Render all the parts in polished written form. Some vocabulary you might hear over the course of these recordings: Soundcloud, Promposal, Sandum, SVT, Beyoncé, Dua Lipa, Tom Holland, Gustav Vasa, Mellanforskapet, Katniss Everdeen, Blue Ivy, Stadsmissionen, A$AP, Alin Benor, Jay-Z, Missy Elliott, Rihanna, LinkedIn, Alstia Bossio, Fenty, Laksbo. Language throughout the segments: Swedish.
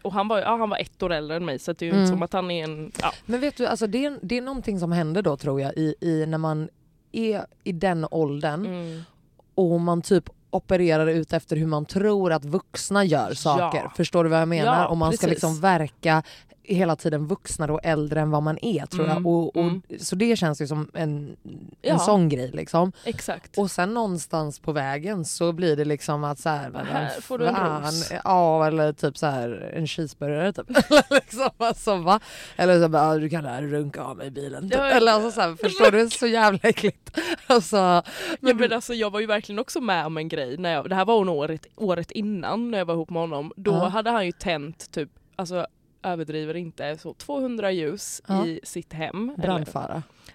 och han var 1 år äldre än mig, så det är ju inte som att han är en... Ja. Men vet du, alltså det är någonting som händer då, tror jag, i när man är i den åldern och man typ opererar ut efter hur man tror att vuxna gör saker. Ja. Förstår du vad jag menar? Ja, och man ska liksom verka hela tiden vuxnare och äldre än vad man är, tror jag. Och så det känns ju som en sån grej liksom. Exakt. Och sen någonstans på vägen så blir det liksom att så här, här får du en ros. Ja, eller typ så här en cheeseburgare typ. Liksom, alltså, va? Eller så bara, du kan här runka av mig i bilen. Typ. Eller alltså, så här, förstår du, så jävla äckligt. Alltså, men alltså, jag var ju verkligen också med om en grej. När det här var nog året innan när jag var ihop med honom. Då hade han ju tänt typ, alltså överdriver inte, så 200 ljus i sitt hem.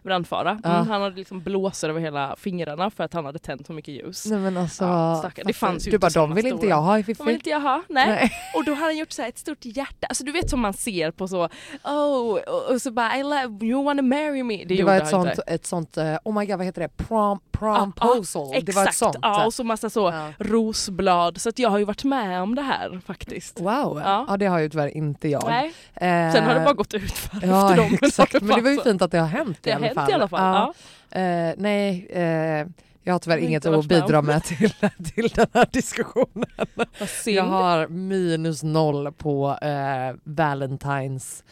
Brandfara. Ja. Han hade liksom blåser över hela fingrarna för att han hade tänt så mycket ljus. Nej, men alltså, det fanns ju du bara, de vill inte jag ha. De vill inte jag ha, nej. Och då hade han gjort så här ett stort hjärta. Alltså du vet som man ser på så, och så bara, I love you, wanna marry me. Det var ett sånt, oh my god, vad heter det? Promposal. Det var ett sånt. Ja, och så massa så rosblad. Så att jag har ju varit med om det här faktiskt. Wow, ja det har ju tyvärr inte jag. Nej. Sen har det bara gått ut för efter dem. Exakt, men det var ju fint att det har hänt det. I alla fall. Ja. Nej, jag har tyvärr inget att bidra med till den här diskussionen. Jag har -0 på Valentines.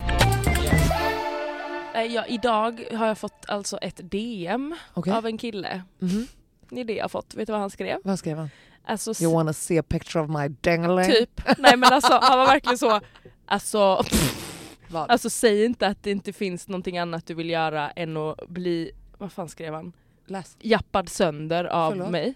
Idag har jag fått alltså ett DM av en kille. Mm-hmm. Det är det jag har fått. Vet du vad han skrev? Vad skrev han? Alltså, you wanna see a picture of my dangling? Typ. Nej, men alltså, han var verkligen så... Alltså... Alltså säg inte att det inte finns någonting annat du vill göra än att bli, vad fan skrev han? Jappad sönder av mig.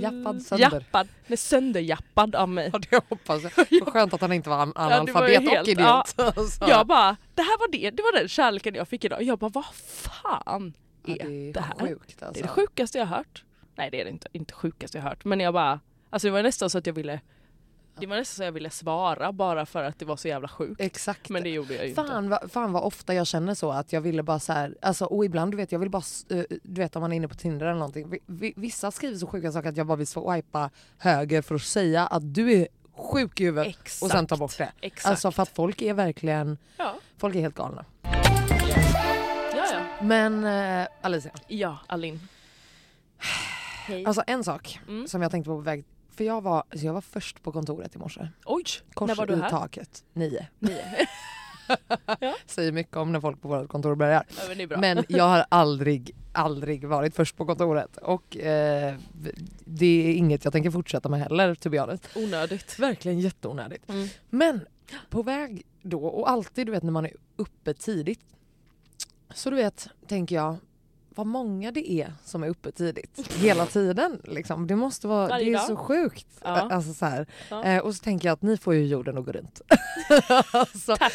Jappad sönder. Nej, sönderjappad av mig. Ja, det hoppas jag. Vad skönt att han inte var analfabet och idiot. Ja. Jag bara, det var den kärleken jag fick idag. Jag bara, vad fan är det här? Sjukt, alltså. Det är det sjukaste jag har hört. Nej, det är det inte sjukaste jag har hört. Men jag bara, alltså det var nästan så att jag ville... Det var nästan så jag ville svara bara för att det var så jävla sjukt. Exakt. Men det gjorde jag ju inte. Fan vad ofta jag känner så att jag ville bara så här, alltså, och ibland, du vet, jag vill bara, du vet om man är inne på Tinder eller någonting. Vissa skriver så sjuka saker att jag bara vill swipa höger för att säga att du är sjuk i huvudet. Exakt. Och sen ta bort det. Exakt. Alltså för att folk är verkligen, folk är helt galna. Ja. Men Alicia. Ja, Alin. Hej. Alltså en sak som jag tänkte på väg. För jag var först på kontoret i morse. Oj, när var du här? Kors i taket, 9. Ja. Säger mycket om när folk på vårt kontor börjar. Ja, men jag har aldrig varit först på kontoret. Och det är inget jag tänker fortsätta med heller, typ jag. Onödigt. Verkligen jätteonödigt. Mm. Men på väg då, och alltid du vet när man är uppe tidigt. Så du vet, tänker jag. Vad många det är som är uppe tidigt hela tiden liksom. Det måste vara, det är så sjukt alltså så här. Och så tänker jag att ni får ju jorden att gå runt. Alltså, tack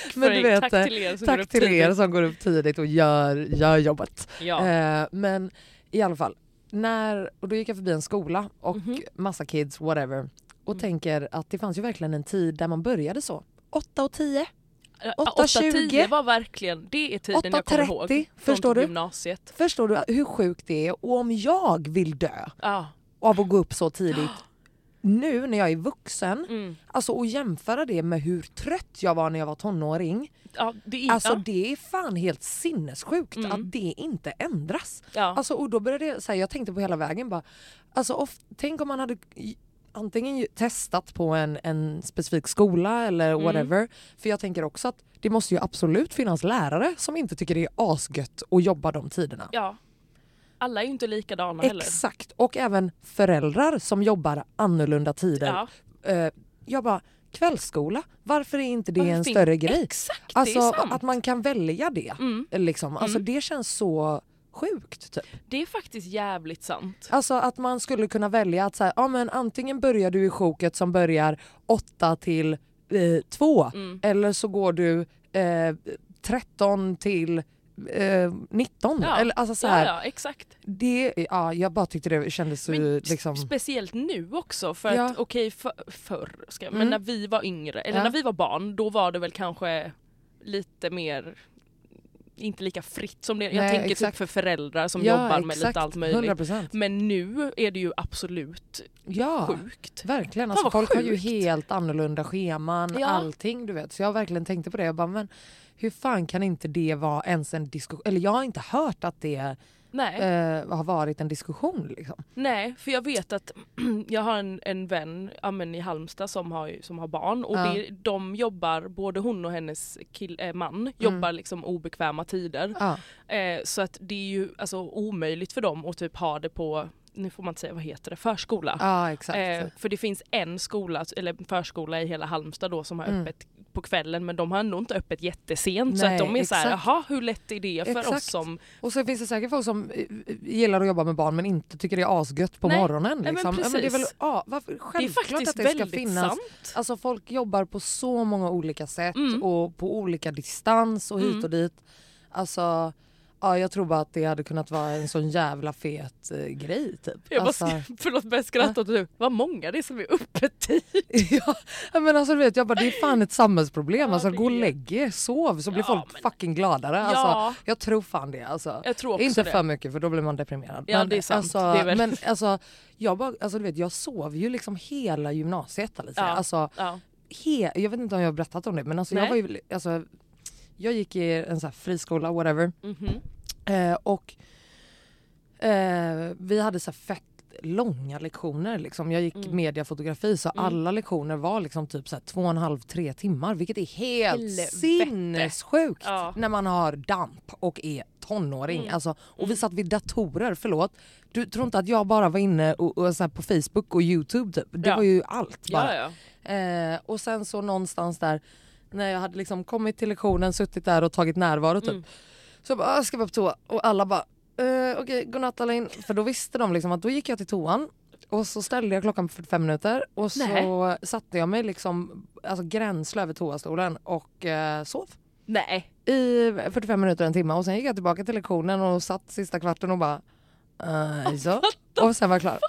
till er som går upp tidigt och gör jobbet. Ja. Men i alla fall och då gick jag förbi en skola och massa kids whatever och tänker att det fanns ju verkligen en tid där man började så 8:10. 8:20 var verkligen, det är tiden jag kommer ihåg från gymnasiet. Förstår du hur sjukt det är? Och om jag vill dö av att gå upp så tidigt nu när jag är vuxen, alltså, och jämföra det med hur trött jag var när jag var tonåring, det är fan helt sinnessjukt att det inte ändras. Alltså, och då började jag, så här, jag tänkte på hela vägen bara, alltså, tänk om man hade antingen testat på en specifik skola eller whatever. För jag tänker också att det måste ju absolut finnas lärare som inte tycker det är asgött att jobba de tiderna. Ja, alla är ju inte likadana heller. Exakt, och även föräldrar som jobbar annorlunda tider. Ja. Jag bara, kvällsskola, varför är inte det en större grej? Exakt, alltså, det är sant. Att man kan välja det. Liksom. Alltså, det känns så... sjukt typ. Det är faktiskt jävligt sant. Alltså att man skulle kunna välja att så här, men antingen börjar du i sjoket som börjar 8 till 2 eller så går du 13 till 19 ja. Eller, alltså så här, ja, exakt. Det, ja, jag bara tyckte det kändes så liksom... speciellt nu också för att ja. Okej förr ska jag, men när vi var yngre eller ja. När vi var barn då var det väl kanske lite mer inte lika fritt som det. Jag tänker exakt. Typ för föräldrar som ja, jobbar med exakt. Lite allt möjligt. 100%. Men nu är det ju absolut ja, sjukt. Verkligen. Alltså, folk sjukt. Har ju helt annorlunda scheman, ja. Allting du vet. Så jag verkligen tänkte på det. Jag bara, men hur fan kan inte det vara ens en diskussion? Eller jag har inte hört att det har varit en diskussion. Liksom. Nej, för jag vet att jag har en vän i Halmstad som har barn. Och de jobbar, både hon och hennes man, jobbar liksom obekväma tider. Så att det är ju alltså, omöjligt för dem att typ ha det på... Nu får man inte säga, vad heter det? Förskola. Ja, exakt. För det finns en skola, eller förskola i hela Halmstad då, som har öppet på kvällen. Men de har ändå inte öppet jättesent. Nej, så att de är exakt. Så här, jaha, hur lätt är det för exakt. Oss som... Och så finns det säkert folk som gillar att jobba med barn men inte tycker det är asgött på morgonen. Liksom. Nej, men precis. Men det är väl, självklart det är att det ska finnas. Sant. Alltså folk jobbar på så många olika sätt och på olika distans och hit och dit. Alltså... Ja, jag tror bara att det hade kunnat vara en sån jävla fet grej typ. Jag bara, förlåt, men jag skrattade åt typ. Vad många det är som är uppe tid. Ja, men alltså du vet, jag bara, det är fan ett samhällsproblem. Ja, alltså gå och lägg er, sov, så blir folk fucking gladare. Ja. Alltså, jag tror fan det. Alltså. Jag tror också inte det. För mycket, för då blir man deprimerad. Ja, men, det är sant. Alltså, det är väl... Men alltså, jag bara, alltså du vet, jag sov ju liksom hela gymnasiet. Alltså, jag vet inte om jag har berättat om det, men alltså, jag var ju... Alltså, jag gick i en så här friskola, whatever. Och vi hade så här fett långa lektioner. Liksom. Jag gick mediefotografi, så alla lektioner var liksom typ så här 2,5-3 timmar. Vilket är helt sinnessjukt när man har damp och är tonåring. Alltså, och vi satt vid datorer, förlåt. Du tror inte att jag bara var inne och så här på Facebook och YouTube typ. Det var ju allt bara. Och sen så någonstans där, när jag hade liksom kommit till lektionen, suttit där och tagit närvaro typ. Så jag bara, ska bara på toa. Och alla bara, okej, godnatt alla in. För då visste de liksom att då gick jag till toan. Och så ställde jag klockan på 45 minuter. Och så satte jag mig liksom, alltså gränsle över toastolen och sov. Nej. I 45 minuter, en timme. Och sen gick jag tillbaka till lektionen och satt sista kvarten och bara, så. Och sen var jag klar.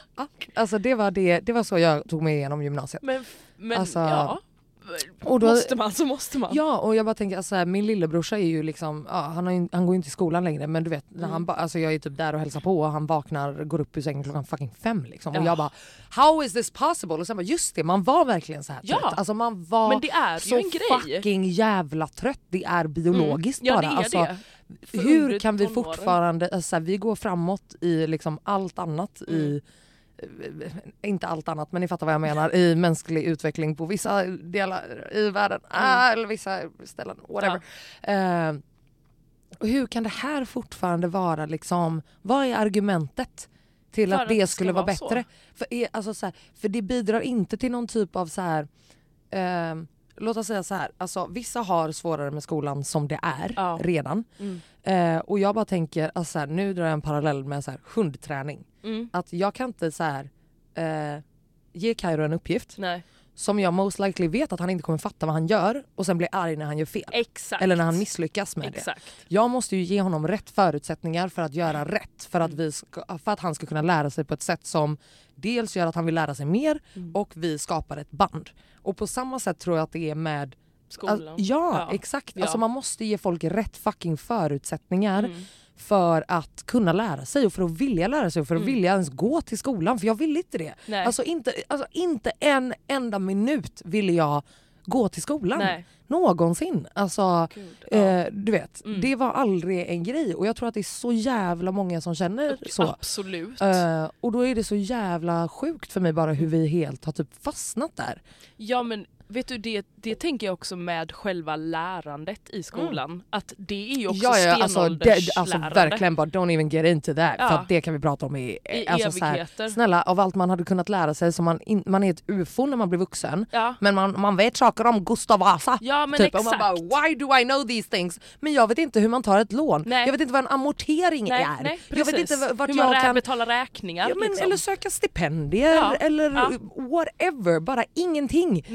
Alltså det var så jag tog mig igenom gymnasiet. Men alltså, och då, måste man. Ja, och jag bara tänker alltså, min lillebrorsa är ju liksom han går ju inte i skolan längre, men du vet när han alltså jag är typ där och hälsar på och han vaknar, går upp ur sängen klockan fucking 5 liksom och jag bara, how is this possible? Och sen bara, just det, man var verkligen så här trött. Alltså man var, men det är så en grej. Fucking jävla trött. Det är biologiskt bara. Det är alltså det. Hur kan vi fortfarande alltså, vi går framåt i liksom allt annat i inte allt annat, men ni fattar vad jag menar, i mänsklig utveckling på vissa delar i världen eller vissa ställen, whatever. Och hur kan det här fortfarande vara liksom, vad är argumentet till att det skulle vara bättre? För det bidrar inte till någon typ av så här låt oss säga så här, alltså vissa har svårare med skolan som det är redan. Och jag bara tänker, alltså så här, nu drar jag en parallell med så här, hundträning. Att jag kan inte så här, ge Kairo en uppgift som jag most likely vet att han inte kommer fatta vad han gör och sen blir arg när han gör fel. Exakt. Eller när han misslyckas med det. Jag måste ju ge honom rätt förutsättningar för att göra rätt, för att han ska kunna lära sig på ett sätt som dels gör att han vill lära sig mer och vi skapar ett band. Och på samma sätt tror jag att det är med skolan. Exakt. Ja. Alltså man måste ge folk rätt fucking förutsättningar för att kunna lära sig och för att vilja lära sig och för att vilja ens gå till skolan, för jag ville inte det. Alltså inte en enda minut ville jag gå till skolan någonsin. Alltså, du vet, det var aldrig en grej och jag tror att det är så jävla många som känner så. Absolut. Och då är det så jävla sjukt för mig bara hur vi helt har typ fastnat där. Ja, men vet du, det tänker jag också med själva lärandet i skolan. Att det är ju också stenålderslärande. Alltså verkligen bara, don't even get into that. För att det kan vi prata om i alltså, evigheter. Så här, snälla, av allt man hade kunnat lära sig så man är ett ufo när man blir vuxen. Men man vet saker om Gustav Vasa. Ja, men typ. Exakt. Och man bara, why do I know these things? Men jag vet inte hur man tar ett lån. Jag vet inte vad en amortering är. Jag vet inte vart hur man kan betala räkningar. Ja, men, liksom. Eller söka stipendier. Eller whatever. Bara ingenting.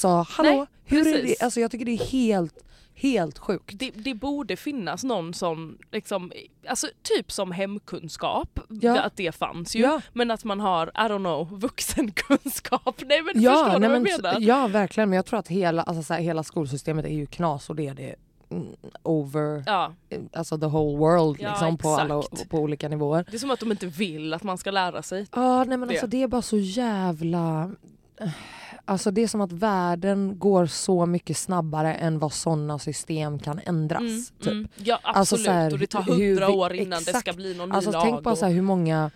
Alltså, hallå, hur är det? Alltså, jag tycker det är helt Helt sjukt. Det borde finnas någon som liksom, alltså typ som hemkunskap, att det fanns ju, men att man har, I don't know, vuxenkunskap. Nej, men förstår du vad jag menar? Ja, verkligen, men jag tror att hela skolsystemet är ju knas, och det är det over alltså the whole world liksom, på olika nivåer. Det är som att de inte vill att man ska lära sig. Ja, nej men det. Alltså det är bara så jävla, alltså det är som att världen går så mycket snabbare än vad sådana system kan ändras. Ja, absolut. Alltså, så här, och det tar 100 år innan det ska bli någon ny lag. Tänk på så här, hur många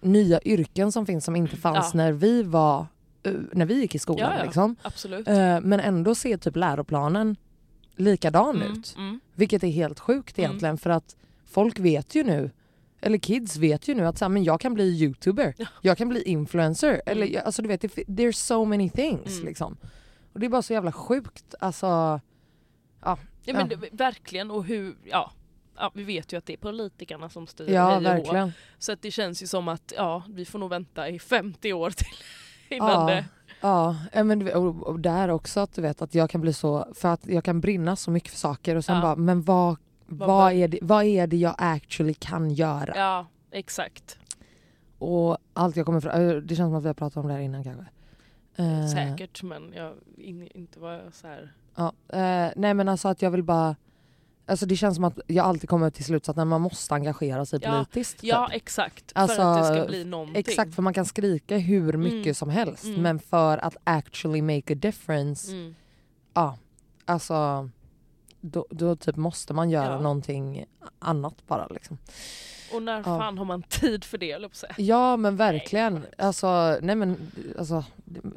nya yrken som finns som inte fanns när vi gick i skolan. Ja, liksom. Absolut. Men ändå ser typ läroplanen likadan ut. Vilket är helt sjukt egentligen, för att folk vet ju nu, eller kids vet ju nu att så här, men jag kan bli YouTuber, jag kan bli influencer, eller alltså du vet, there's so many things liksom. Och det är bara så jävla sjukt, alltså men det, verkligen, och hur vi vet ju att det är politikerna som styr verkligen. Så att det känns ju som att vi får nog vänta i 50 år till innan det. Ja, men och där också att du vet att jag kan bli så, för att jag kan brinna så mycket för saker och sen bara, men vad är det jag actually kan göra? Ja, exakt. Och allt jag kommer från, det känns som att vi har pratat om det här innan kanske. Säkert, men jag inte var så här. Ja, nej men alltså att jag vill bara, alltså det känns som att jag alltid kommer till slutsatsen att man måste engagera sig politiskt. Ja, exakt. Alltså, för att det ska bli någonting. Exakt, för man kan skrika hur mycket som helst. Men för att actually make a difference, alltså då typ måste man göra någonting annat bara liksom. Och när fan har man tid för det? Eller på sig? Ja, men verkligen. Nej, men,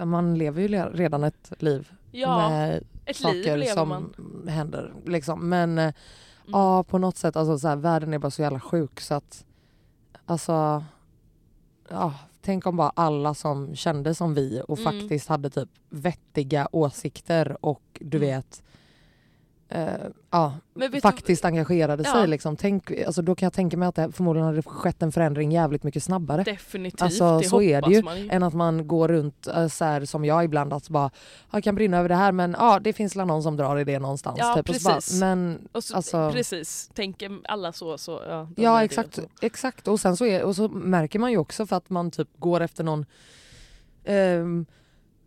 man lever ju redan ett liv. Ja, med ett saker liv som man. Händer. Liksom. Men på något sätt, alltså, så här, världen är bara så jävla sjuk. Så att, alltså, tänk om bara alla som kände som vi och faktiskt hade typ vettiga åsikter och du vet... faktiskt engagerade sig liksom. Tänk, alltså, då kan jag tänka mig att det förmodligen hade skett en förändring jävligt mycket snabbare. Definitivt, alltså, det så är det ju, än att man går runt så här, som jag ibland, att bara, jag kan brinna över det här, men det finns någon som drar i det någonstans. Ja, typ. Precis. Så bara, men, och så, alltså, precis, tänker alla så. Ja, exakt. Exakt. Och sen så är, och så märker man ju också, för att man typ går efter någon...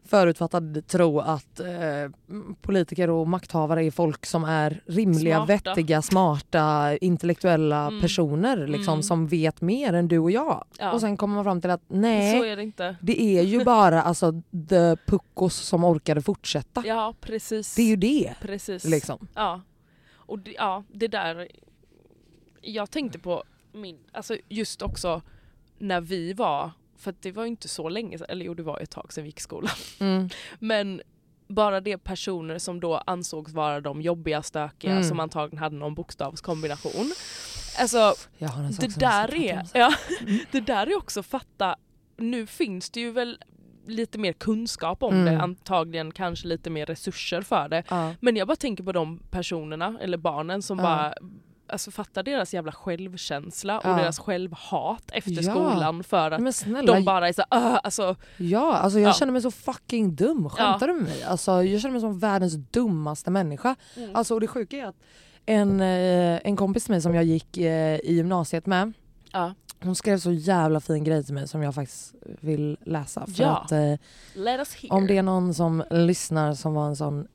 förutfattad tro att politiker och makthavare är folk som är rimliga, vettiga, smarta, intellektuella personer liksom, som vet mer än du och jag. Ja. Och sen kommer man fram till att nej, så är det inte. Det är ju bara alltså the puckos som orkade fortsätta. Ja, precis. Det är ju det. Precis. Liksom. Ja. Och det där jag tänkte på alltså just också när vi var, för det var ju inte så länge, eller jo, det var ett tag sedan vi gick i skolan. Men bara det, personer som då ansågs vara de jobbiga, stökiga, som antagligen hade någon bokstavskombination. Alltså, det där är också fatta, nu finns det ju väl lite mer kunskap om det, antagligen kanske lite mer resurser för det. Men jag bara tänker på de personerna, eller barnen som bara... Alltså fatta deras jävla självkänsla och deras självhat efter skolan, för att de bara är så alltså. Ja, alltså jag känner mig så fucking dum. Skämtar du med mig? Alltså jag känner mig som världens dummaste människa. Alltså, och det sjuka är att en kompis till mig som jag gick i gymnasiet med, hon skrev så jävla fin grej till mig som jag faktiskt vill läsa. För att, let us hear. Om det är någon som lyssnar som var en sån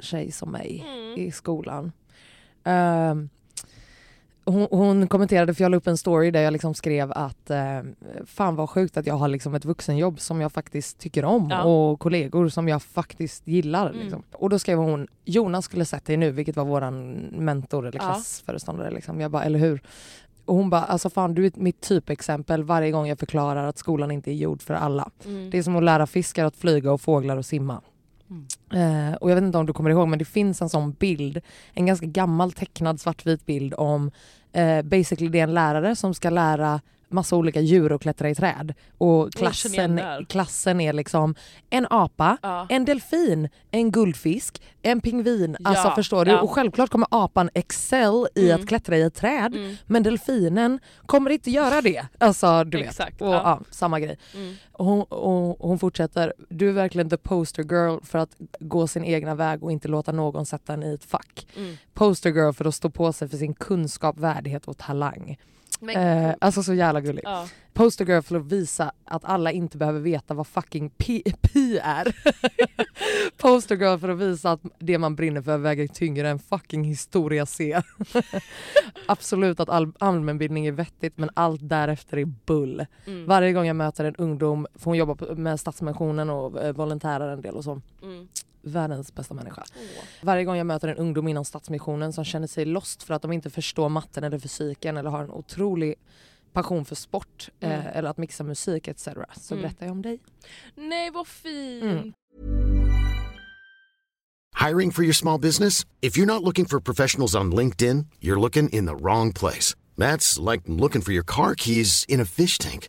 tjej som mig i skolan. Hon kommenterade, för jag la upp en story där jag liksom skrev att fan vad sjukt att jag har liksom ett vuxenjobb som jag faktiskt tycker om och kollegor som jag faktiskt gillar liksom. Och då skrev hon, Jonas skulle sett dig nu, vilket var våran mentor eller klassföreståndare liksom. Jag bara, eller hur? Och hon bara, alltså fan, du är mitt typexempel varje gång jag förklarar att skolan inte är gjord för alla. Det är som att lära fiskar att flyga och fåglar att simma. Och jag vet inte om du kommer ihåg, men det finns en sån bild, en ganska gammal tecknad svartvit bild om basically det är en lärare som ska lära massa olika djur och klättra i träd. Och klassen är liksom en apa, en delfin, en guldfisk, en pingvin. Alltså förstår du? Och självklart kommer apan excel i att klättra i ett träd. Men delfinen kommer inte göra det. Alltså du vet. Exakt, och, samma grej. Hon fortsätter. Du är verkligen the poster girl för att gå sin egna väg och inte låta någon sätta en i ett fack. Poster girl för att stå på sig för sin kunskap, värdighet och talang. Men, alltså så jävla gulligt. Poster girl för att visa att alla inte behöver veta vad fucking P är. Poster girl för att visa att det man brinner för väger tyngre än fucking historia C. Absolut att allmänbildning är vettigt, men allt därefter är bull. Varje gång jag möter en ungdom, för hon jobbar med Stadsmissionen och volontärer en del och så. Världens bästa människa. Varje gång jag möter en ungdom inom Stadsmissionen som känner sig lost för att de inte förstår matten eller fysiken eller har en otrolig passion för sport eller att mixa musik etc. Så berättar jag om dig. Nej, vad fint! Hiring for your small business? If you're not looking for professionals on LinkedIn, you're looking in the wrong place. That's like looking for your car keys in a fish tank.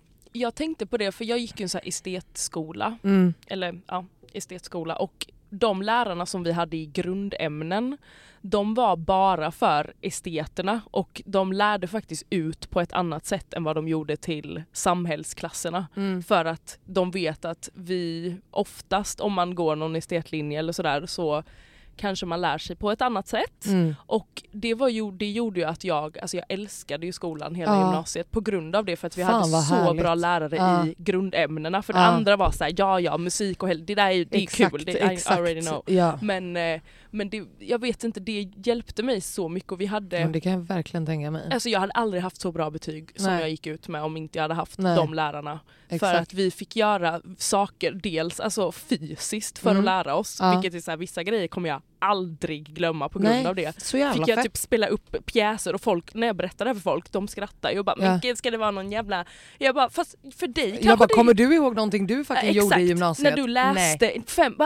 Jag tänkte på det, för jag gick ju en sån här estetskola. Eller estetskola. Och de lärarna som vi hade i grundämnen, de var bara för esteterna. Och de lärde faktiskt ut på ett annat sätt än vad de gjorde till samhällsklasserna. För att de vet att vi oftast, om man går någon estetlinje eller sådär, så kanske man lär sig på ett annat sätt. Och det gjorde ju att jag älskade ju skolan hela gymnasiet på grund av det, för att vi hade så bra lärare i grundämnena. För det andra var så här, musik och det där det är kul, det I already know. Ja. Men det, jag vet inte, det hjälpte mig så mycket. Och vi hade, det kan jag verkligen tänka mig. Alltså jag hade aldrig haft så bra betyg som jag gick ut med om inte jag hade haft de lärarna. Exakt. För att vi fick göra saker dels alltså fysiskt för att lära oss, vilket är så här, vissa grejer kommer jag aldrig glömma på grund av det. Så jävla fick jag typ spela upp pjäser och folk, när jag berättade för folk, de skrattade och bara, men ska det vara någon jävla... Jag bara, fast för dig kanske... Jag bara, kommer du ihåg någonting du faktiskt gjorde i gymnasiet? När du läste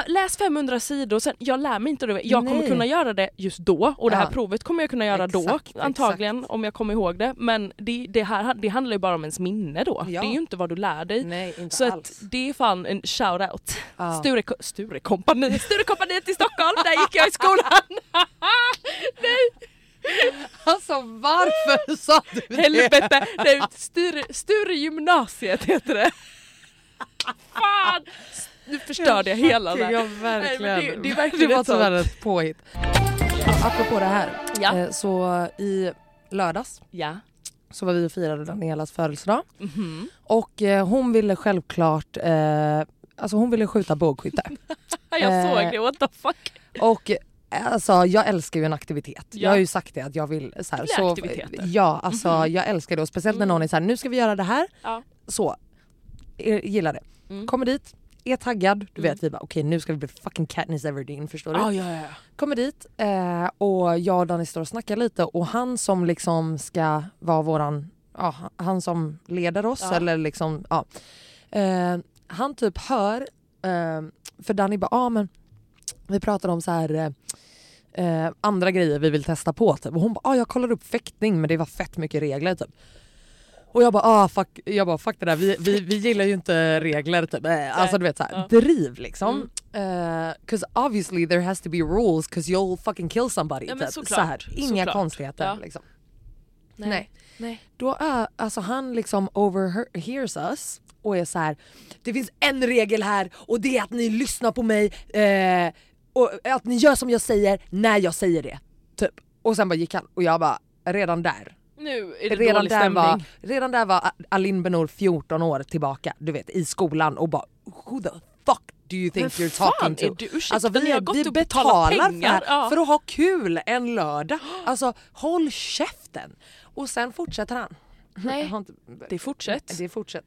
läs 500 sidor och sen, jag lär mig inte det. Jag kommer kunna göra det just då, och det här provet kommer jag kunna göra då, antagligen, om jag kommer ihåg det. Men det handlar ju bara om ens minne då. Ja. Det är ju inte vad du lär dig. Nej, inte så alls. Att det är fan en shoutout. Sturekompaniet i Stockholm, där gick jag i skolan. Nej. Alltså varför sa du det? Helvete. Nej, Sture gymnasiet heter det. Fan. Nu förstörde jag hela det. Jag verkligen. Nej, det är verkligen, det var så värre ett påhitt. Apropå det här. Ja. Så i lördags. Ja. Så var vi och firade Danielas födelsedag. Mm-hmm. Och hon ville självklart hon ville skjuta bågskytte. Jag såg det, what the fuck. Och alltså, jag älskar ju en aktivitet. Ja. Jag har ju sagt det att jag vill så här, så ja, alltså jag älskar det, och speciellt när någon är så här, nu ska vi göra det här. Ja. Så gillar det. Kommer dit, är taggad, du vet, vi bara okej, nu ska vi bli fucking Katniss Everdeen, förstår du? Ja. Kommer dit och jag och Danny står och snackar lite, och han som liksom ska vara våran, han som leder oss eller liksom han typ hör för Danny bara, men vi pratade om så här andra grejer vi vill testa på typ. Och hon bara, jag kollade upp fäktning, men det var fett mycket regler typ. Och jag bara, fuck. Jag bara, fuck det där. Vi gillar ju inte regler typ. Alltså du vet så här, driv liksom. 'Cause obviously there has to be rules 'cause you'll fucking kill somebody. Ja, typ. Så här, inga konstigheter liksom. Nej. Då alltså han liksom overhears us. och är så här: det finns en regel här, och det är att ni lyssnar på mig, och att ni gör som jag säger när jag säger det, typ. Och sen bara gick han, och jag bara, redan där, nu är det redan där var, redan där var Alin Benor 14 år tillbaka, du vet, i skolan, och bara, who the fuck do you think you're talking to? Alltså vi betalar pengar för att ha kul en lördag. Alltså håll käften. Och sen fortsätter han. Nej, det fortsätter.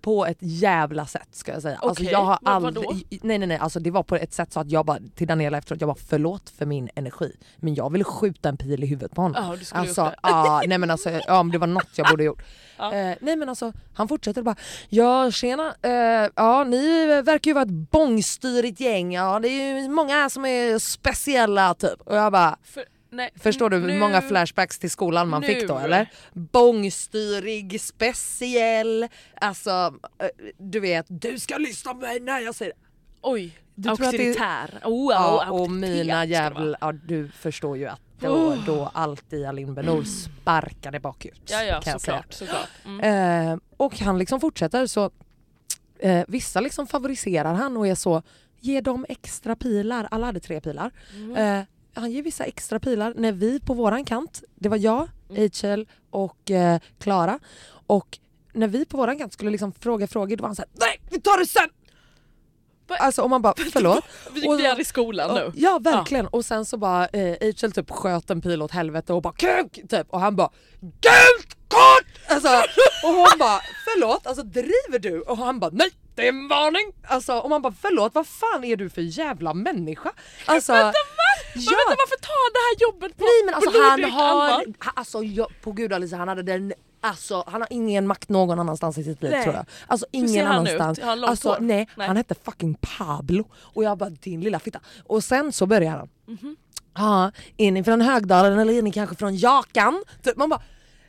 På ett jävla sätt, ska jag säga. Okay. Alltså jag har aldrig... Nej. Alltså det var på ett sätt så att jag bara... Till Daniela efteråt, jag bara, förlåt för min energi. Men jag ville skjuta en pil i huvudet på honom. Ja, du skulle alltså, gjort det. Nej men alltså, om det var något jag borde gjort. Nej men alltså, han fortsätter bara... Ja, tjena. Ni verkar ju vara ett bångstyrigt gäng. Ja, det är ju många här som är speciella, typ. Och jag bara... Nej, förstår du hur många flashbacks till skolan man fick då, eller? Bångstyrig, speciell. Alltså, du vet, du ska lyssna på mig när jag säger det. Oj, du auktoritär. Tror att det, ja, och mina jävla... Ja, du förstår ju att då allt i Alin Benor sparkade bakut. Ja, såklart. Och han liksom fortsätter så... vissa liksom favoriserar han och är så... Ge dem extra pilar. Alla hade 3 pilar. Han ger vissa extra pilar när vi på våran kant, det var jag, Rachel och Clara, och när vi på våran kant skulle liksom fråga, då var han så här: nej, vi tar det sen! Alltså om man bara, förlåt. Vi är i skolan nu. Ja, verkligen. Ja. Och sen så bara, Rachel typ sköt en pil åt helvete och bara kuk! Typ. Och han bara, gult kort! Alltså, och hon bara, förlåt, alltså driver du? Och han bara, nej! Det är en varning! Alltså, om man bara, förlåt, vad fan är du för jävla människa? Alltså, vänta, varför tar det här jobbet på? Nej, men alltså, på Gud, Alice, han hade den... Alltså, han har ingen makt någon annanstans i sitt liv, tror jag. Alltså, ingen annanstans. Alltså, nej, han hette fucking Pablo. Och jag bara, din lilla fitta. Och sen så börjar han. Ja, är ni från Högdalen eller är ni kanske från Jakan? Typ, man bara...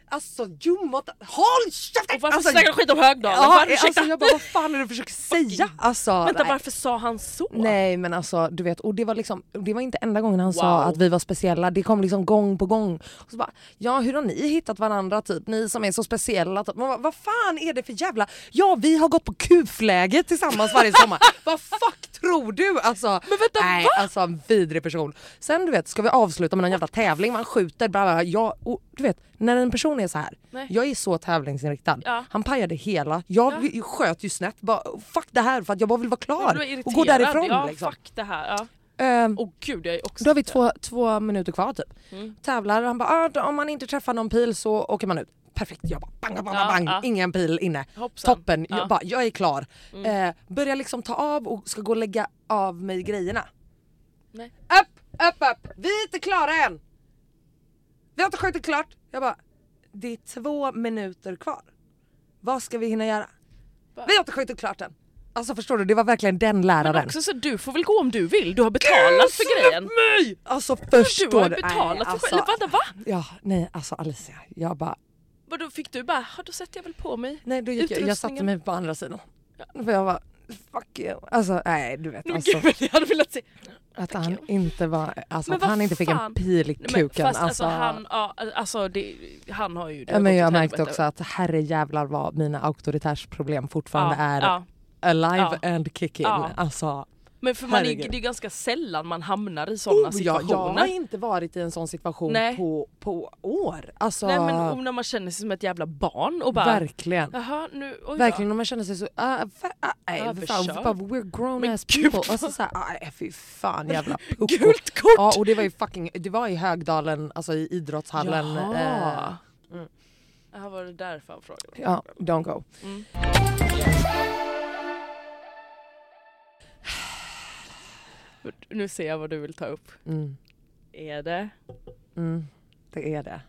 Alltså, håll käften! Och varför snackar skit om Högdalen? Alltså, jag bara, vad fan är du försöker säga? Alltså, vänta, varför sa han så? Nej, men alltså, du vet, och det var inte enda gången han sa att vi var speciella. Det kom liksom gång på gång. Och så bara, hur har ni hittat varandra, typ? Ni som är så speciella. Typ. Man bara, vad fan är det för jävla... Ja, vi har gått på kufläge tillsammans varje sommar. Vad fuck tror du? Alltså, men vänta, alltså, en vidrig person. Sen, du vet, ska vi avsluta med någon jävla tävling. Man skjuter, du vet, när en person är så här. Nej. Jag är så tävlingsinriktad. Ja. Han pajade hela. Jag sköt ju snett. Bara, fuck det här, för att jag bara vill vara klar. Och gå därifrån. Ja, liksom. Fuck det här. Ja. Gud, jag är också då har vi 2 minuter kvar typ. Tävlar. Han bara, om man inte träffar någon pil så åker man ut. Perfekt, jag bara bang. Ja. Ingen pil inne. Hoppsan. Toppen. Ja. Jag är klar. Börjar liksom ta av och ska gå och lägga av mig grejerna. Nej. Upp. Vi är inte klara än. Vi har inte skjutit klart. Jag bara, det är 2 minuter kvar. Vad ska vi hinna göra? Vi har inte skjutit klart än. Alltså förstår du, det var verkligen den läraren. Men också så du får väl gå om du vill. Du har betalat för grejen. Mig! Alltså förstår du. Du har betalat för grejen. Vänta, va? Ja, nej, alltså Alicia. Jag bara... Vadå, fick du bara, då sätter jag väl på mig. Nej, då gick jag satte mig på andra sidan. Ja. För jag bara, fuck you. Alltså, nej, du vet. Alltså, gud, jag hade velat se... Att han inte var, alltså att han inte fick en pil i kuken. Fast alltså han, han har ju det. Men jag märkte också att herrejävlar vad mina auktoritärsproblem fortfarande är alive and kicking. Ja. Alltså, men för det är ganska sällan man hamnar i sådana situationer. Jag har inte varit i en sån situation på år. Alltså, nej, men om när man känner sig som ett jävla barn och bara... Verkligen. Verkligen, när man känner sig så... we're grown ass people. Och så såhär, fy fan jävla pucko. Gult kort! Ja, och det var ju i Högdalen, alltså i idrottshallen. Ja, var det därför han frågade. Ja, don't go. Mm. Nu ser jag vad du vill ta upp. Är det? Det är det.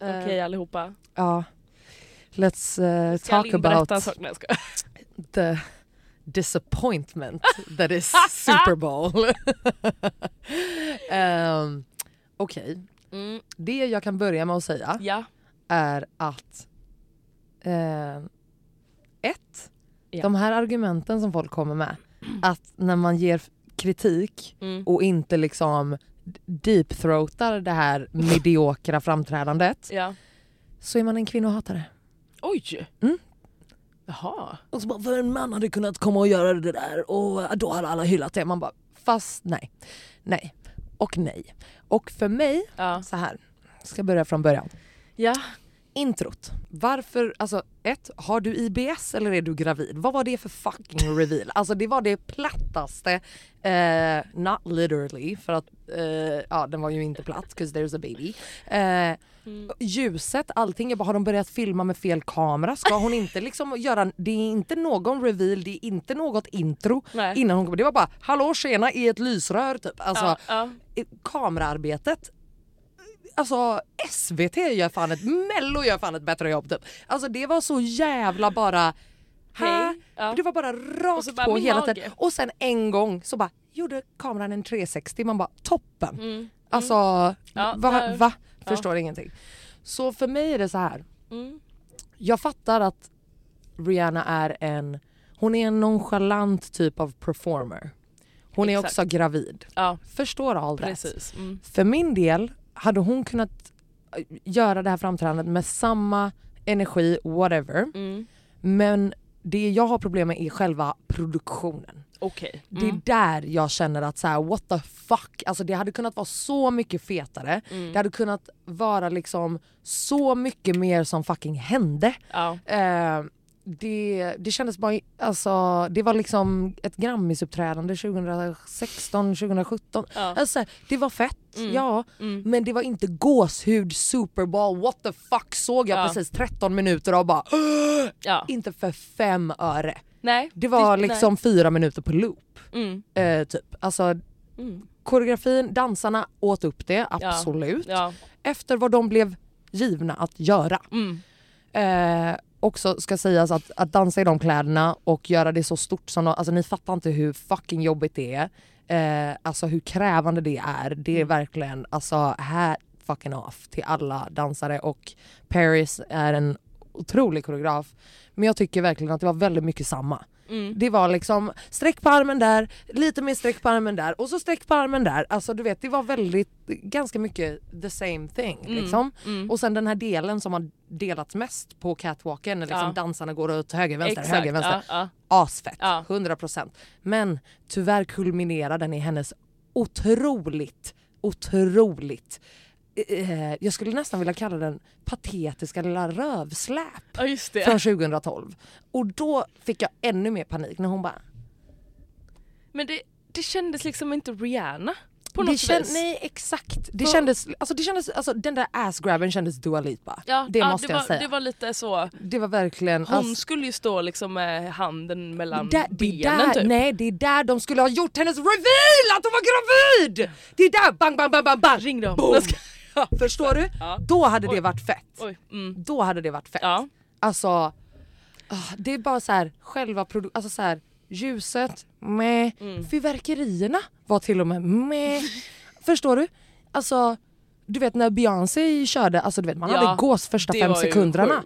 Okej, allihopa. Ja. Let's talk about the disappointment that is Super Bowl. Okej. Det jag kan börja med att säga är att de här argumenten som folk kommer med, att när man ger kritik och inte liksom deepthroatar det här mediokra framträdandet så är man en kvinnohatare. Oj! Mm. Jaha. Och så bara, för en man hade kunnat komma och göra det där och då hade alla hyllat det. Man bara, fast nej. Och för mig, så här, ska börja från början. Ja. Introt. Varför, alltså ett, har du IBS eller är du gravid? Vad var det för fucking reveal? Alltså det var det plattaste, not literally, för att den var ju inte platt, 'cause there's a baby. Ljuset, allting, jag bara, har de börjat filma med fel kamera? Ska hon inte liksom göra, det är inte någon reveal, det är inte något intro. Nej. Innan hon kom, det var bara, hallå tjena i ett lysrör typ. Alltså kameraarbetet. Alltså SVT gör fan ett, Mello gör fan ett bättre jobb typ. Alltså det var så jävla bara det var bara rakt bara på hela tiden. Och sen en gång så bara gjorde kameran en 360. Man bara toppen. Alltså va? Förstår ingenting. Så för mig är det så här. Jag fattar att Rihanna är hon är en nonchalant typ av performer. Hon är också gravid. Ja. Förstår allt det. För min del hade hon kunnat göra det här framträdandet med samma energi, whatever. Men det jag har problem med är själva produktionen. Okej. Det är där jag känner att så här, what the fuck. Alltså det hade kunnat vara så mycket fetare. Det hade kunnat vara liksom så mycket mer som fucking hände. Det kändes bara, alltså det var liksom ett Grammysuppträdande 2016-2017. Alltså det var fett, men det var inte gåshud Super Bowl, what the fuck, såg jag precis 13 minuter och bara inte för 5 öre. Nej, det var liksom 4 minuter på loop. Typ, alltså koreografin, dansarna åt upp det, absolut. Efter vad de blev givna att göra. Också ska sägas att dansa i de kläderna och göra det så stort som alltså ni fattar inte hur fucking jobbigt det är. Alltså hur krävande det är. Det är verkligen, alltså här fucking off till alla dansare, och Paris är en otrolig koreograf. Men jag tycker verkligen att det var väldigt mycket samma. Det var liksom sträck på armen där, lite mer sträck på armen där och så sträck på armen där. Alltså du vet, det var väldigt, ganska mycket the same thing liksom. Och sen den här delen som har delats mest på catwalken när liksom dansarna går åt höger, vänster. Asfett, 100%. Men tyvärr kulminerar den i hennes otroligt jag skulle nästan vilja kalla den patetiska lilla rövsläp från 2012. Och då fick jag ännu mer panik när hon bara... Men det kändes liksom inte Rihanna på något vis. Nej, exakt. Det kändes, den där assgrabben kändes Dua Lipa. Ja, det måste jag säga. Det var lite så... Det var verkligen... Hon skulle ju stå liksom med handen mellan benen typ. Nej, det är där de skulle ha gjort hennes reveal att hon var gravid! Det är där, bang, bang, bang, bang, bang. Ring dem. Boom. Förstår du? Ja. Då hade det varit fett. Då hade det varit fett. Ja. Alltså, det är bara så här, själva alltså så här, ljuset med fyrverkerierna var till och med. Förstår du? Alltså, du vet när Beyoncé körde, alltså du vet man hade gås första 5 sekunderna.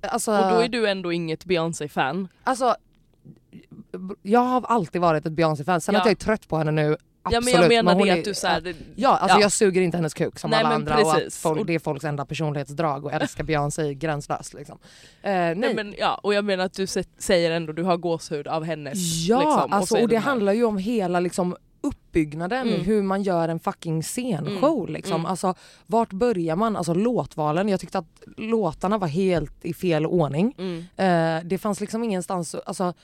Alltså, och då är du ändå inget Beyoncé-fan. Alltså, jag har alltid varit ett Beyoncé-fan. Sen att jag är trött på henne nu. Absolut, ja, men jag menar men det är, att du så här, det, jag suger inte hennes kuk som alla andra, och det är folks enda personlighetsdrag, och älskar Beyoncé gränslöst liksom. Nej men och jag menar att du säger ändå du har gåshud av hennes liksom, alltså, och det handlar ju om hela liksom uppbyggnaden, hur man gör en fucking scenshow liksom. Alltså vart börjar man, alltså låtvalen, jag tyckte att låtarna var helt i fel ordning. Det fanns liksom ingenstans, alltså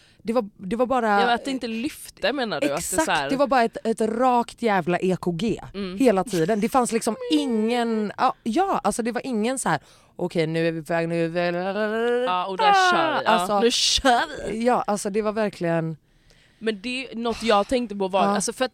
det var bara att det inte lyfte, menar du? Exakt, att det, så här... det var bara ett rakt jävla EKG hela tiden. Det fanns liksom ingen alltså det var ingen så här okej, nu är vi på väg nu. Ja, och där kör vi. Alltså, nu kör vi. Ja, alltså det var verkligen. Men det är något jag tänkte på var, alltså för att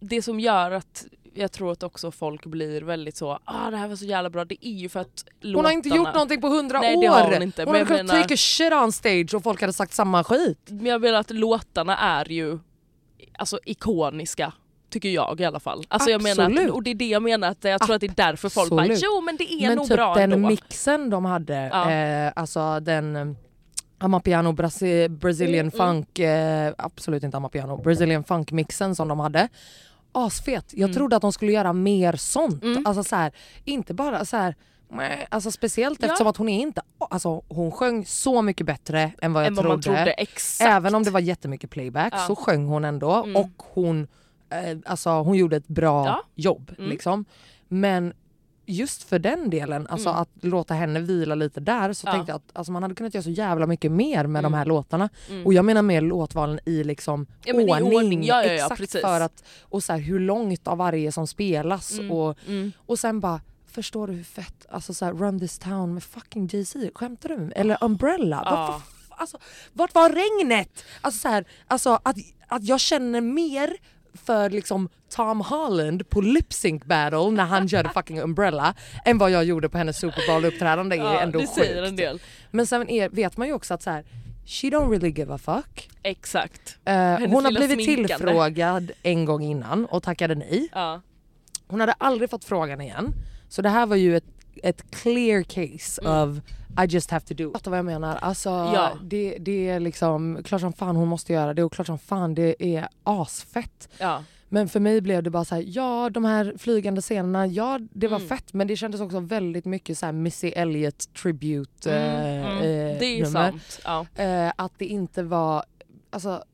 det som gör att jag tror att också folk blir väldigt så, det här var så jävla bra, det är ju för att låtarna... Hon har inte gjort någonting på 100 år. Nej, det har hon inte. Hon hade kunnat take a shit on stage och folk hade sagt samma skit. Men jag menar att låtarna är ju alltså ikoniska, tycker jag i alla fall. Alltså jag menar att, och det är det jag menar att jag tror att det är därför folk bara, jo men det är men nog typ bra ändå. Men den mixen de hade, alltså den... Amapiano, Brazilian funk, absolut inte Amapiano, Brazilian funk mixen som de hade, asfet. Jag trodde att de skulle göra mer sånt, alltså så här, inte bara så här Alltså speciellt eftersom att hon är inte, alltså hon sjöng så mycket bättre än vad jag trodde. Exakt. Även om det var jättemycket playback så sjöng hon ändå och hon alltså hon gjorde ett bra jobb liksom. Men just för den delen, alltså att låta henne vila lite där, så tänkte jag att alltså, man hade kunnat göra så jävla mycket mer med de här låtarna. Och jag menar med låtvalen i liksom ordning. Ja, exakt, precis. För att, och så här, hur långt av varje som spelas och sen bara, förstår du hur fett, alltså så här, Run This Town med fucking Jay-Z, skämtar du? Eller Umbrella, alltså, vart var regnet? Alltså, så här, alltså att jag känner mer för liksom Tom Holland på Lip Sync Battle när han körde fucking Umbrella än vad jag gjorde på hennes Super Bowl uppträdande är ändå sjukt. Men sen vet man ju också att så här, she don't really give a fuck. Exakt. Hon har blivit tillfrågad en gång innan och tackade nej. Hon hade aldrig fått frågan igen. Så det här var ju ett clear case of I just have to do. Fattar vad jag menar? Alltså, det är liksom klart som fan hon måste göra det och klart som fan det är asfett. Ja. Men för mig blev det bara så här, de här flygande scenerna, det var fett, men det kändes också väldigt mycket så här Missy Elliott tribute det är sant. Ja. Att det inte var, alltså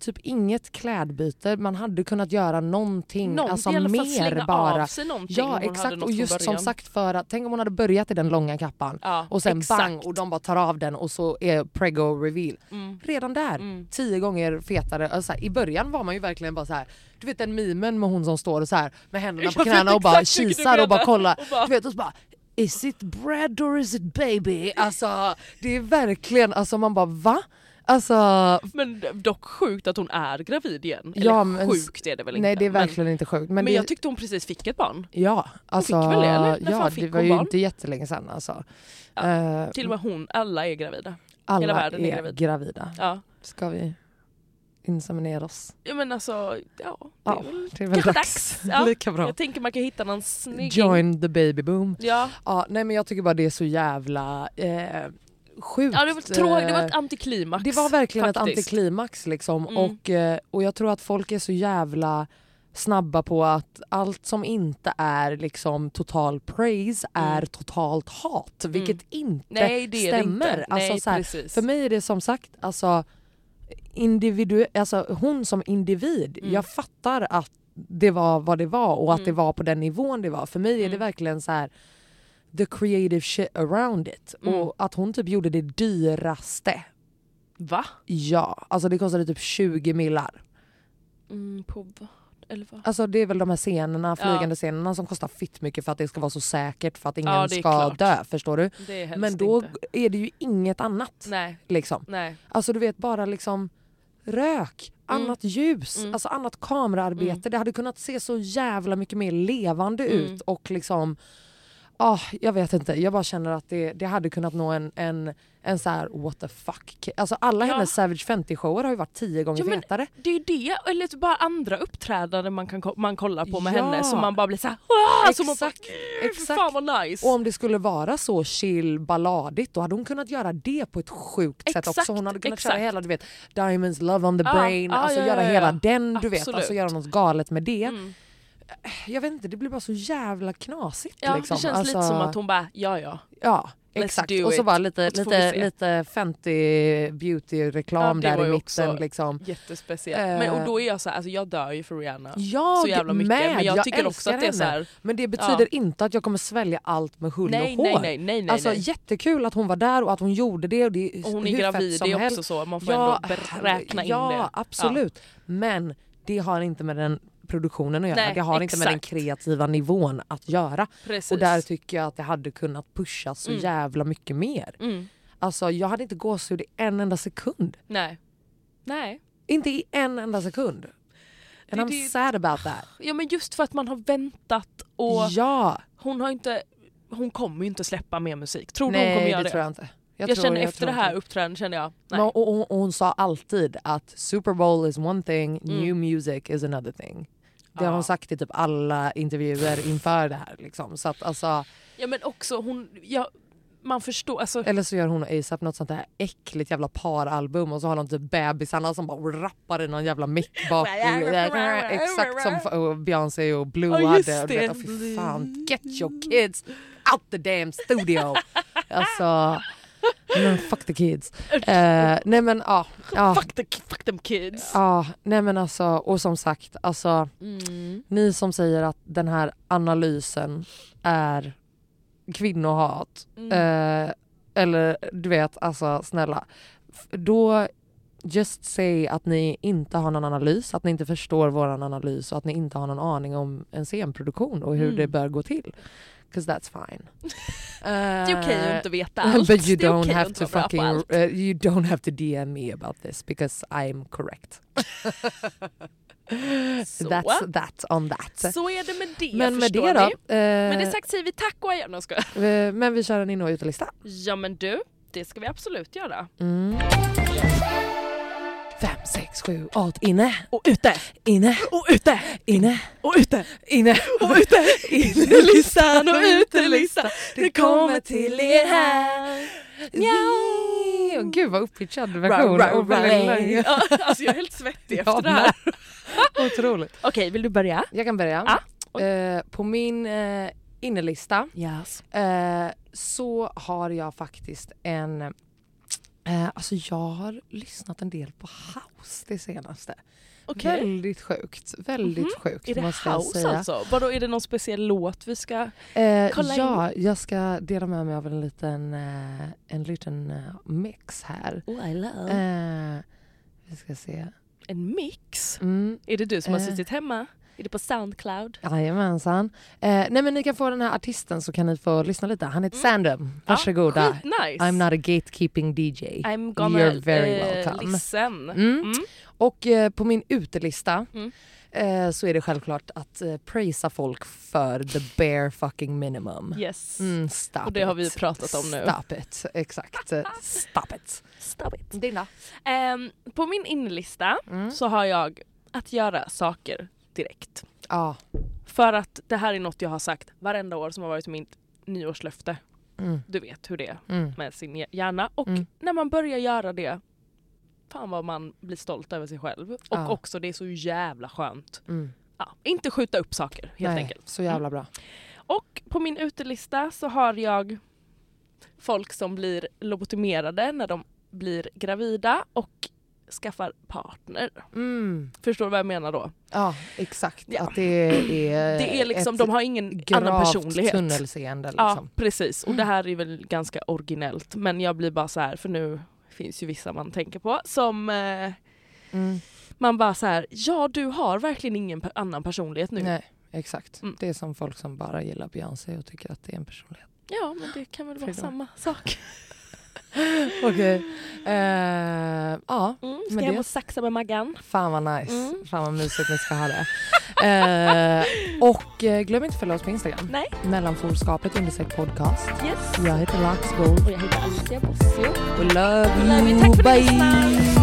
typ inget klädbyte, man hade kunnat göra någonting alltså mer bara. Ja, exakt, och just som sagt, för att tänk om hon hade börjat i den långa kappan och sen bang, och de bara tar av den och så är prego reveal. Redan där 10 gånger fetare, alltså, i början var man ju verkligen bara så här, du vet den mimen med hon som står och så här med händerna på knäna och bara kisar och bara kollar. Du vet, och så bara, is it bread or is it baby? Alltså det är verkligen, alltså man bara va? Alltså, men dock sjukt att hon är gravid igen. Eller sjukt är det väl inte. Nej, det är verkligen inte sjukt. Men jag tyckte hon precis fick ett barn. Ja, alltså, hon fick väl det, eller? Det var ju inte jättelänge sedan. Alltså. Ja, till och med hon, alla är gravida. Alla hela världen är gravida. Ja. Ska vi inseminera oss? Ja, men alltså, det är väl dags. Lika bra. Jag tänker man kan hitta någon snygg. Join the baby boom. Ja. Ja, nej, men jag tycker bara det är så jävla... sjukt. Ja, det var ett antiklimax. Det var verkligen faktiskt ett antiklimax liksom. Och jag tror att folk är så jävla snabba på att allt som inte är liksom total praise är totalt hat, vilket inte stämmer. Det inte. Alltså, nej, så här, för mig är det som sagt alltså, alltså hon som individ, jag fattar att det var vad det var och att det var på den nivån det var. För mig är det verkligen så här the creative shit around it. Och att hon typ gjorde det dyraste. Va? Ja, alltså det kostade typ 20 millar. På vad? Eller vad? Alltså det är väl de här scenerna, flygande scenerna som kostar fitt mycket för att det ska vara så säkert för att ingen ska klart dö, förstår du? Men då är det ju inget annat. Nej. Liksom. Nej. Alltså du vet, bara liksom rök, annat ljus, alltså annat kamerarbete. Det hade kunnat se så jävla mycket mer levande ut och liksom jag vet inte, jag bara känner att det hade kunnat nå en så här what the fuck. Alltså alla hennes Savage Fenty-shower har ju varit 10 gånger fetare. Det är ju det, eller typ bara andra uppträdanden man kollar på med henne som man bara blir så här, exakt. Fan vad nice. Och om det skulle vara så chill balladigt, då hade hon kunnat göra det på ett sjukt sätt också. Hon hade kunnat köra hela, du vet, Diamonds Love on the Brain, alltså göra hela den, du vet, alltså göra något galet med det. Jag vet inte, det blir bara så jävla knasigt. Ja, liksom. Det känns alltså lite som att hon bara, ja. Exakt, och så bara lite Fenty beauty-reklam där i mitten. Också liksom. Jättespeciellt. Men, och då är jag så här, alltså jag dör ju för Rihanna så jävla mycket. Men jag tycker också att det är så här, men det betyder inte att jag kommer svälja allt med hull och hår. Nej. Alltså jättekul att hon var där och att hon gjorde det. Och hon är gravid, det är också så. Man får ändå räkna in det. Ja, absolut. Men det har inte med den produktionen att göra. Nej, det har inte med den kreativa nivån att göra. Precis. Och där tycker jag att det hade kunnat pusha så jävla mycket mer. Alltså jag hade inte gåshud i en enda sekund. Nej. Inte i en enda sekund. And I'm sad about that. Ja, men just för att man har väntat och hon kommer ju inte släppa mer musik. Tror du hon kommer göra det? Nej, det tror jag inte. Jag känner efter det här uppträdandet känner jag. Nej. Och hon sa alltid att Super Bowl is one thing, new music is another thing. Det har hon sagt i typ alla intervjuer inför det här liksom. Så att alltså, ja, men också hon man förstår alltså. Eller så gör hon och A$AP något sånt där äckligt jävla paralbum och så har de typ bebisarna som bara rappar i någon jävla mick bak. Exakt som Beyoncé och Blue Ivy. Fy fan, get your kids out the damn studio. Alltså, men fuck the kids. Nej men ja. Fuck them kids. Ja, nej men alltså, och som sagt, alltså ni som säger att den här analysen är kvinnohat eller du vet, alltså snälla, då just säg att ni inte har någon analys, att ni inte förstår våran analys och att ni inte har någon aning om en scenproduktion och hur det bör gå till. Because that's fine. Det är okej att inte veta allt. But you don't have to fucking you don't have to DM me about this because I'm correct. So. That's that on that. Så är det med det, men med det då, men det sagt säger vi tack och igen och ska. Men vi kör en in- och utelista. Ja men du, det ska vi absolut göra. 5, 6, 7, 8 inne och ute, inne och ute, inne och ute, inne och ute, inne listan och utelistan. Det kommer till er här. Ja, gud vad uppitchad version. Alltså jag är helt svettig efter det här. Otroligt. Okej, vill du börja? Jag kan börja. På min innelista så har jag faktiskt en. Alltså jag har lyssnat en del på house det senaste. Okay. Väldigt sjukt. Väldigt sjukt. Är det måste house jag säga. Alltså? Vadå, är det någon speciell låt vi ska kolla in? Jag ska dela med mig av en liten mix här. Oh, I love. Vi ska se. En mix? Är det du som har suttit hemma? Är det på Soundcloud? Jajamensan. Nej men ni kan få den här artisten så kan ni få lyssna lite. Han heter Sandum. Varsågoda. Ja, nice. I'm not a gatekeeping DJ. I'm gonna You're very welcome. Listen. Och på min utelista så är det självklart att prisa folk för the bare fucking minimum. Yes. Stop it. Och det har vi pratat om nu. Stop it. Exakt. Stop it. Stop it. Dina. På min inlista så har jag att göra saker direkt. För att det här är något jag har sagt varenda år som har varit mitt nyårslöfte. Du vet hur det är med sin hjärna. Och när man börjar göra det, fan vad man blir stolt över sig själv. Och också det är så jävla skönt. Inte skjuta upp saker helt enkelt. Så jävla bra. Och på min utelista så har jag folk som blir lobotomerade när de blir gravida och skaffar partner. Förstår du vad jag menar då? Ja, exakt. Ja. Att det är liksom, de har ingen annan personlighet. Gravt tunnelseende liksom. Ja, precis. Och det här är väl ganska originellt. Men jag blir bara så här, för nu finns ju vissa man tänker på som man bara så här, ja du har verkligen ingen annan personlighet nu. Nej, exakt. Det är som folk som bara gillar Beyoncé och tycker att det är en personlighet. Ja, men det kan väl vara samma sak. Okej. Ska jag och saxa med Maggan? Fan vad nice. Fan vad mysigt ni ska ha det. Och glöm inte följa oss på Instagram. Nej. Mellanforskapet _podcast. Yes. Jag heter Laksbo. Och jag heter Alstia Bossio. We love you. Tack för bye.